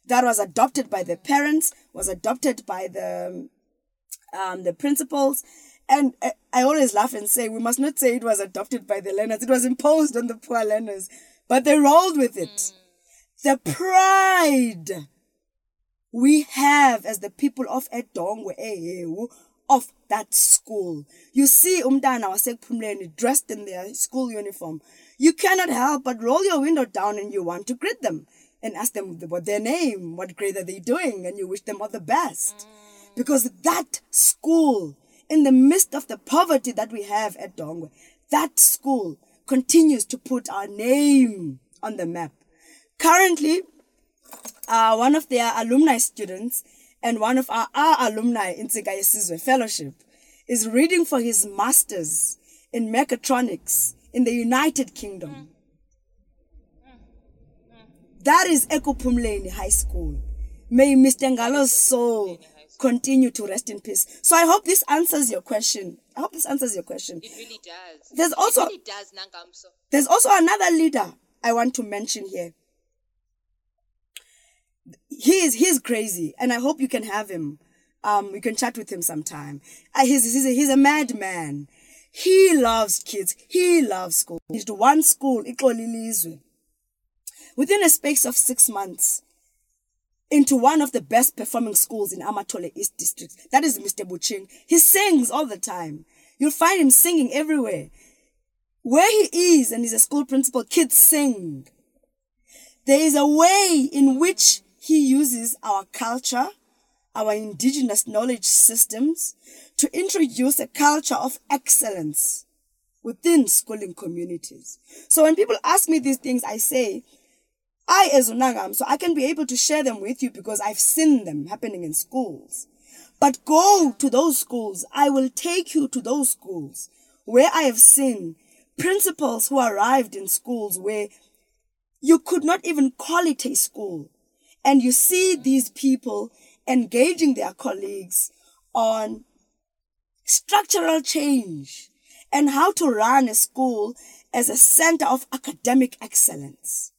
that was adopted by the parents, was adopted by the um, the principals. And I, I always laugh and say, we must not say it was adopted by the learners. It was imposed on the poor learners, but they rolled with it. The pride we have as the people of Edongwe, of that school. You see umntana waseKupumleni dressed in their school uniform. You cannot help but roll your window down and you want to greet them and ask them about their name, what grade are they doing, and you wish them all the best. Because that school, in the midst of the poverty that we have at Dongwe, that school continues to put our name on the map. Currently, Uh, one of their alumni students and one of our, our alumni in Tsegayesizwe Fellowship is reading for his master's in mechatronics in the United Kingdom. That is Ekupumleni High School. May Mister Ngalo's soul continue to rest in peace. So I hope this answers your question. I hope this answers your question. It really does. There's also, it really does, Nangamso. There's also another leader I want to mention here. He is, he's crazy, and I hope you can have him. Um, you can chat with him sometime. Uh, he's, he's, a, he's a madman. He loves kids. He loves school. He's the one school, Ekwakomani. Within a space of six months, into one of the best performing schools in Amatole East District. That is Mister Buching. He sings all the time. You'll find him singing everywhere. Where he is, and he's a school principal, kids sing. There is a way in which he uses our culture, our indigenous knowledge systems, to introduce a culture of excellence within schooling communities. So when people ask me these things, I say, I as Unangam, so I can be able to share them with you because I've seen them happening in schools. But go to those schools. I will take you to those schools where I have seen principals who arrived in schools where you could not even call it a school. And you see these people engaging their colleagues on structural change and how to run a school as a center of academic excellence,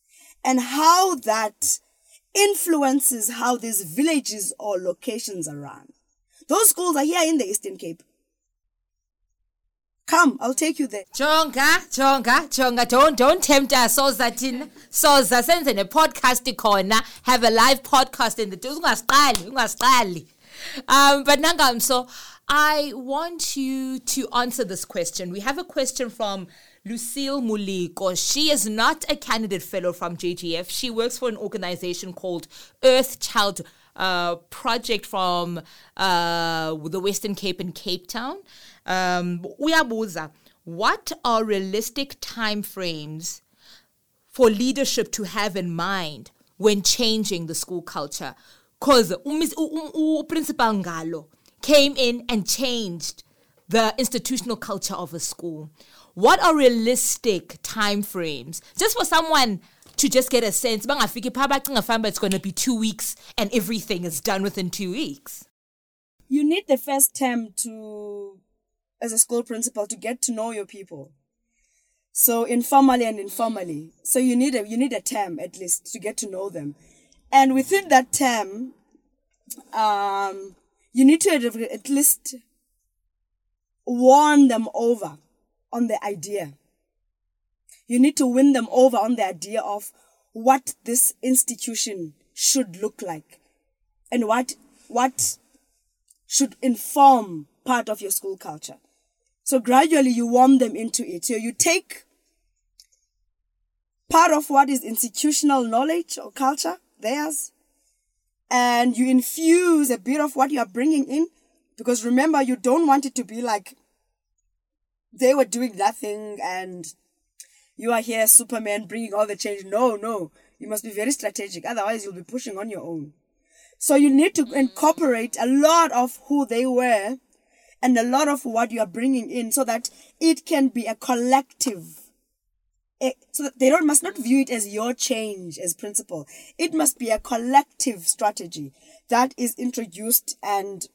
and how that influences how these villages or locations are run. Those schools are here in the Eastern Cape. Come, I'll take you there. Chonga, chonga, chonga. Don't, don't tempt us. So that in, so that sense in a podcast corner, have a live podcast in the unga style, unga style. Um, but Nangam, so I want you to answer this question. We have a question from Lucille Muliko. She is not a candidate fellow from J G F. She works for an organization called Earth Child uh, Project from uh, the Western Cape and Cape Town. Um, uyabuza, what are realistic timeframes for leadership to have in mind when changing the school culture? Because Principal Ngalo came in and changed the institutional culture of a school. What are realistic timeframes? Just for someone to just get a sense, it's going to be two weeks and everything is done within two weeks. You need the first term to... as a school principal, to get to know your people. So informally and informally. So you need a you need a term at least to get to know them. And within that term, um, you need to at least warn them over on the idea. You need to win them over on the idea of what this institution should look like and what what should inform part of your school culture. So gradually you warm them into it. So you take part of what is institutional knowledge or culture, theirs, and you infuse a bit of what you are bringing in, because remember, you don't want it to be like they were doing nothing and you are here, Superman, bringing all the change. No, no, you must be very strategic. Otherwise, you'll be pushing on your own. So you need to incorporate a lot of who they were and a lot of what you are bringing in, so that it can be a collective. So that they don't must not view it as your change as principle. It must be a collective strategy that is introduced and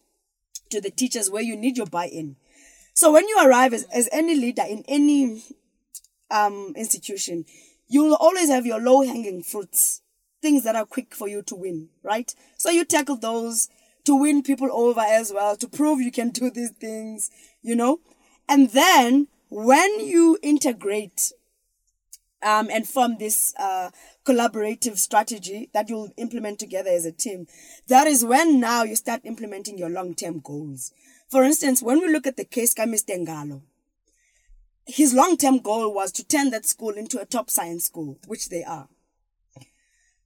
to the teachers, where you need your buy-in. So when you arrive as, as any leader in any um, institution, you'll always have your low-hanging fruits, things that are quick for you to win, right? So you tackle those to win people over as well, to prove you can do these things, you know. And then when you integrate um, and form this uh, collaborative strategy that you'll implement together as a team, that is when now you start implementing your long-term goals. For instance, when we look at the case of Mister Ngalo, his long-term goal was to turn that school into a top science school, which they are.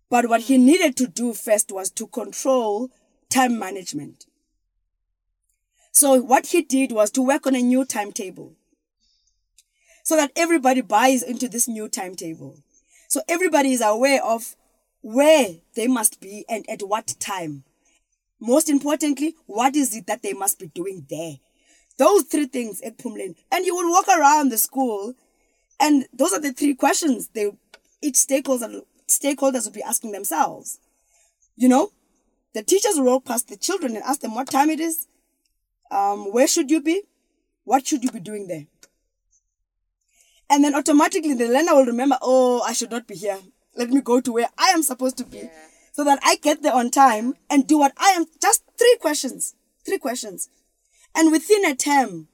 But what he needed to do first was to control time management. So what he did was to work on a new timetable so that everybody buys into this new timetable. So everybody is aware of where they must be and at what time. Most importantly, what is it that they must be doing there? Those three things, Ekupumleni. And you will walk around the school, and those are the three questions they each stakeholder stakeholders will be asking themselves. You know, the teachers will walk past the children and ask them what time it is, um, where should you be, what should you be doing there? And then automatically the learner will remember, oh, I should not be here. Let me go to where I am supposed to be, yeah. So that I get there on time and do what I am. Just three questions, three questions. And within a term,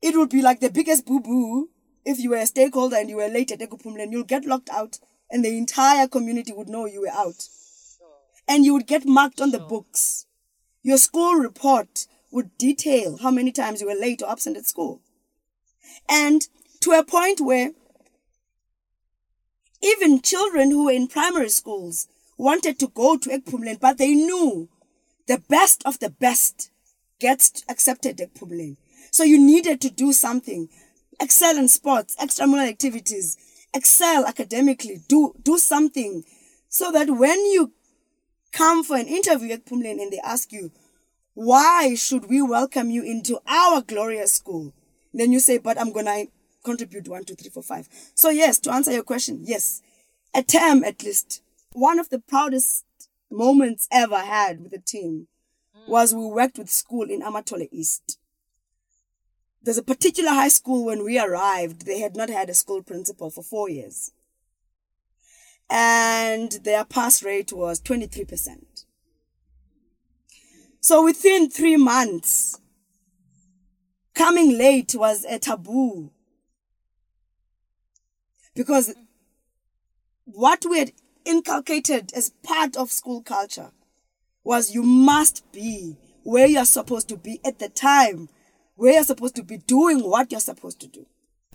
it would be like the biggest boo-boo. If you were a stakeholder and you were late at Ekupumleni, you'll get locked out and the entire community would know you were out. And you would get marked on the books. Your school report would detail how many times you were late or absent at school. And to a point where even children who were in primary schools wanted to go to Ekupumleni, but they knew the best of the best gets accepted at Ekupumleni. So you needed to do something. Excel in sports, extramural activities, excel academically, do do something, so that when you come for an interview at Ekupumleni and they ask you, why should we welcome you into our glorious school? Then you say, but I'm going to contribute one, two, three, four, five. So yes, to answer your question, yes, a term at least. One of the proudest moments ever had with the team was we worked with school in Amatole East. There's a particular high school when we arrived, they had not had a school principal for four years. And their pass rate was twenty-three percent. So within three months, coming late was a taboo. Because what we had inculcated as part of school culture was you must be where you're supposed to be at the time, where you're supposed to be doing what you're supposed to do.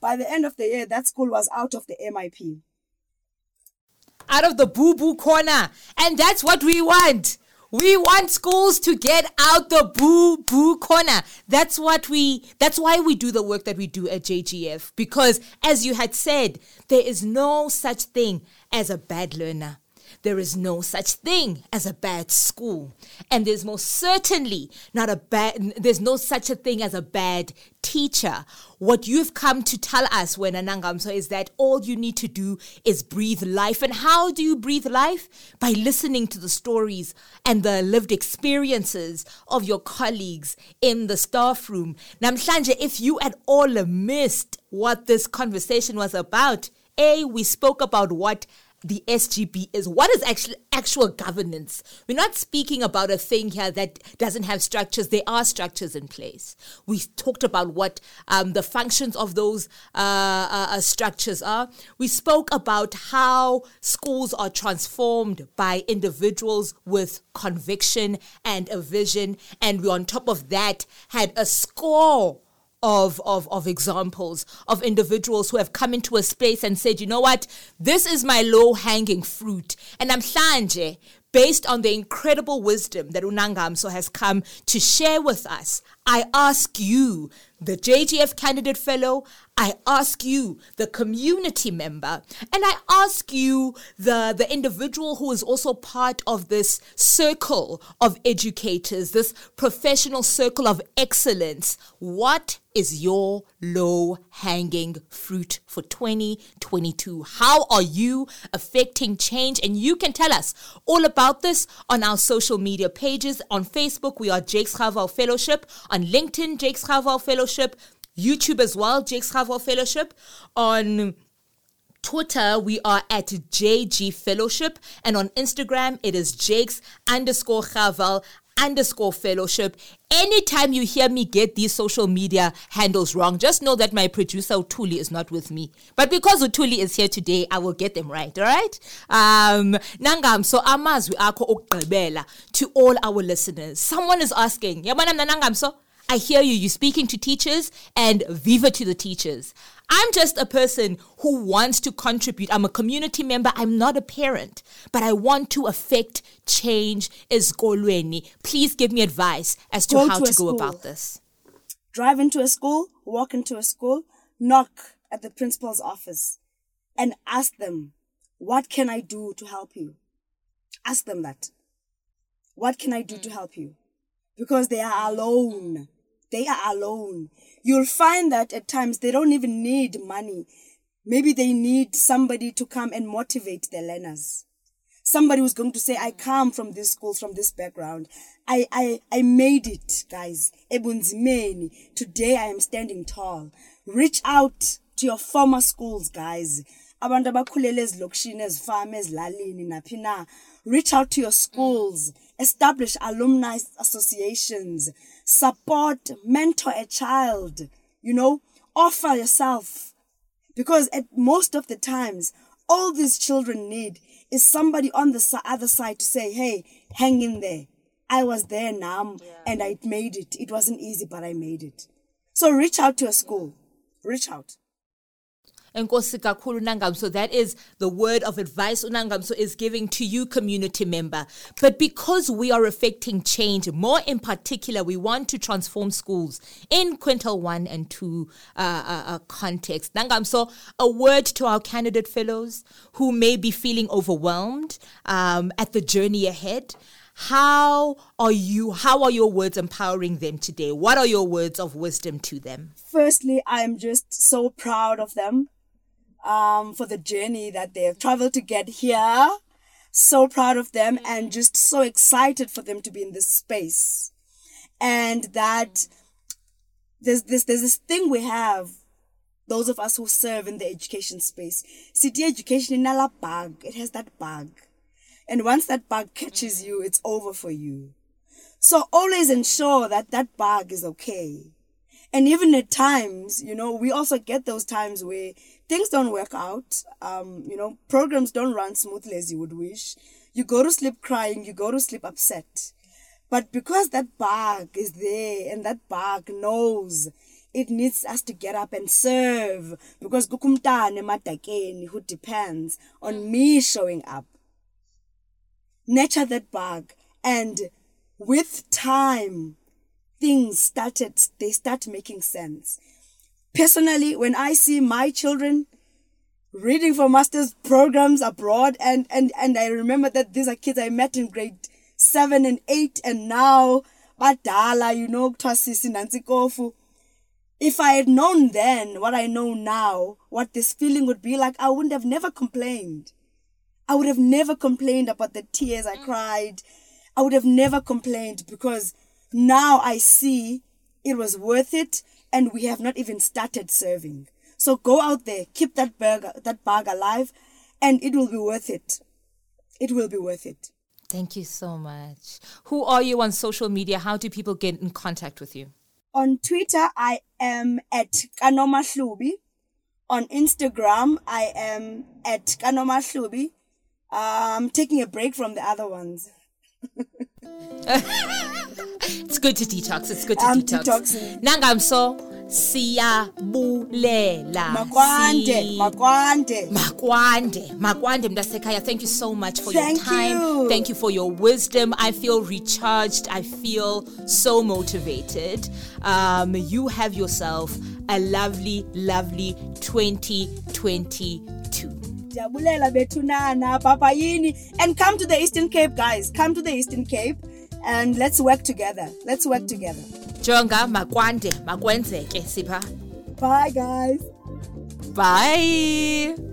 By the end of the year, that school was out of the M I P. Out of the boo-boo corner. And that's what we want. We want schools to get out the boo-boo corner. That's what we, that's why we do the work that we do at J G F. Because as you had said, there is no such thing as a bad learner. There is no such thing as a bad school. And there's most certainly not a bad, there's no such a thing as a bad teacher. What you've come to tell us, Wena Nangamso, is that all you need to do is breathe life. And how do you breathe life? By listening to the stories and the lived experiences of your colleagues in the staff room. Namhlanje, if you at all missed what this conversation was about, A, we spoke about what the S G B is. What is actually actual governance? We're not speaking about a thing here that doesn't have structures. There are structures in place. We talked about what um, the functions of those uh, uh, structures are. We spoke about how schools are transformed by individuals with conviction and a vision. And we, on top of that, had a score of, of, of examples of individuals who have come into a space and said, you know what, this is my low-hanging fruit. And namhlanje, based on the incredible wisdom that uNangamso has come to share with us, I ask you, the J G F candidate fellow, I ask you, the community member, and I ask you, the, the individual who is also part of this circle of educators, this professional circle of excellence, what is your low-hanging fruit for twenty twenty-two? How are you affecting change? And you can tell us all about this on our social media pages. On Facebook, we are Jake's Khavel Fellowship. On LinkedIn, Jake's Khavel Fellowship. YouTube as well, Jake's Khavel Fellowship. On Twitter, we are at J G Fellowship. And on Instagram, it is Jake's underscore Khavel underscore Fellowship. Anytime you hear me get these social media handles wrong, just know that my producer Utuli is not with me. But because Utuli is here today, I will get them right, all right? Um, Nangamso, amazwi akho okugqibela to all our listeners. Someone is asking, Yabona mna Nangamso, I hear you, you're speaking to teachers, and viva to the teachers. I'm just a person who wants to contribute. I'm a community member. I'm not a parent, but I want to affect change esikolweni. Please give me advice as to go how to, to go about this. Drive into a school, walk into a school, knock at the principal's office and ask them, what can I do to help you? Ask them that. What can I do mm. to help you? Because they are alone. They are alone. You'll find that at times they don't even need money. Maybe they need somebody to come and motivate their learners. Somebody who's going to say, I come from this school, from this background. I I, I made it, guys. Ebunzimeni. Today I am standing tall. Reach out to your former schools, guys. Abantu abakhulele ezilokishini, ezifama, ezilalini naphi na. Reach out to your schools. Establish alumni associations. Support, mentor a child. You know, offer yourself. Because at most of the times, all these children need is somebody on the other side to say, hey, hang in there. I was there, Nam, yeah. and I made it. It wasn't easy, but I made it. So reach out to your school. Reach out. Enkosi kakhulu Nangamso, that is the word of advice uNangamso is giving to you, community member. But because we are affecting change, more in particular, we want to transform schools in Quintile one and two uh, uh, uh, context. Nangamso, a word to our candidate fellows who may be feeling overwhelmed um, at the journey ahead. How are you, how are your words empowering them today? What are your words of wisdom to them? Firstly, I'm just so proud of them. Um, for the journey that they have traveled to get here. So proud of them and just so excited for them to be in this space. And that there's this there's this thing we have, those of us who serve in the education space. City education in a bug, it has that bug. And once that bug catches you, it's over for you. So always ensure that that bug is okay. And even at times, you know, we also get those times where things don't work out. Um, you know, programs don't run smoothly as you would wish. You go to sleep crying. You go to sleep upset. But because that bug is there and that bug knows it needs us to get up and serve, because kukumtane matakeni, who depends on me showing up. Nurture that bug, and with time, things started, they start making sense. Personally, when I see my children reading for master's programs abroad, and, and, and I remember that these are kids I met in grade seven and eight, and now, badala, you know, if I had known then what I know now, what this feeling would be like, I wouldn't have never complained. I would have never complained about the tears I cried. I would have never complained because now I see it was worth it. And we have not even started serving. So go out there, keep that burger, that bug alive, and it will be worth it. It will be worth it. Thank you so much. Who are you on social media? How do people get in contact with you? On Twitter, I am at NomaHlubi. On Instagram, I am at NomaHlubi. I'm taking a break from the other ones. It's good to detox. It's good to I'm detox. Detoxing. Nangamso siyabulela. Makwande, makwande. Makwande, makwande mdasekhaya. Thank you so much for Thank your time. You. Thank you for your wisdom. I feel recharged. I feel so motivated. Um, you have yourself a lovely, lovely twenty twenty-two. And come to the Eastern Cape, guys. Come to the Eastern Cape. And let's work together. Let's work together. Jonga makwande makwenzeke sipha. Bye guys. Bye.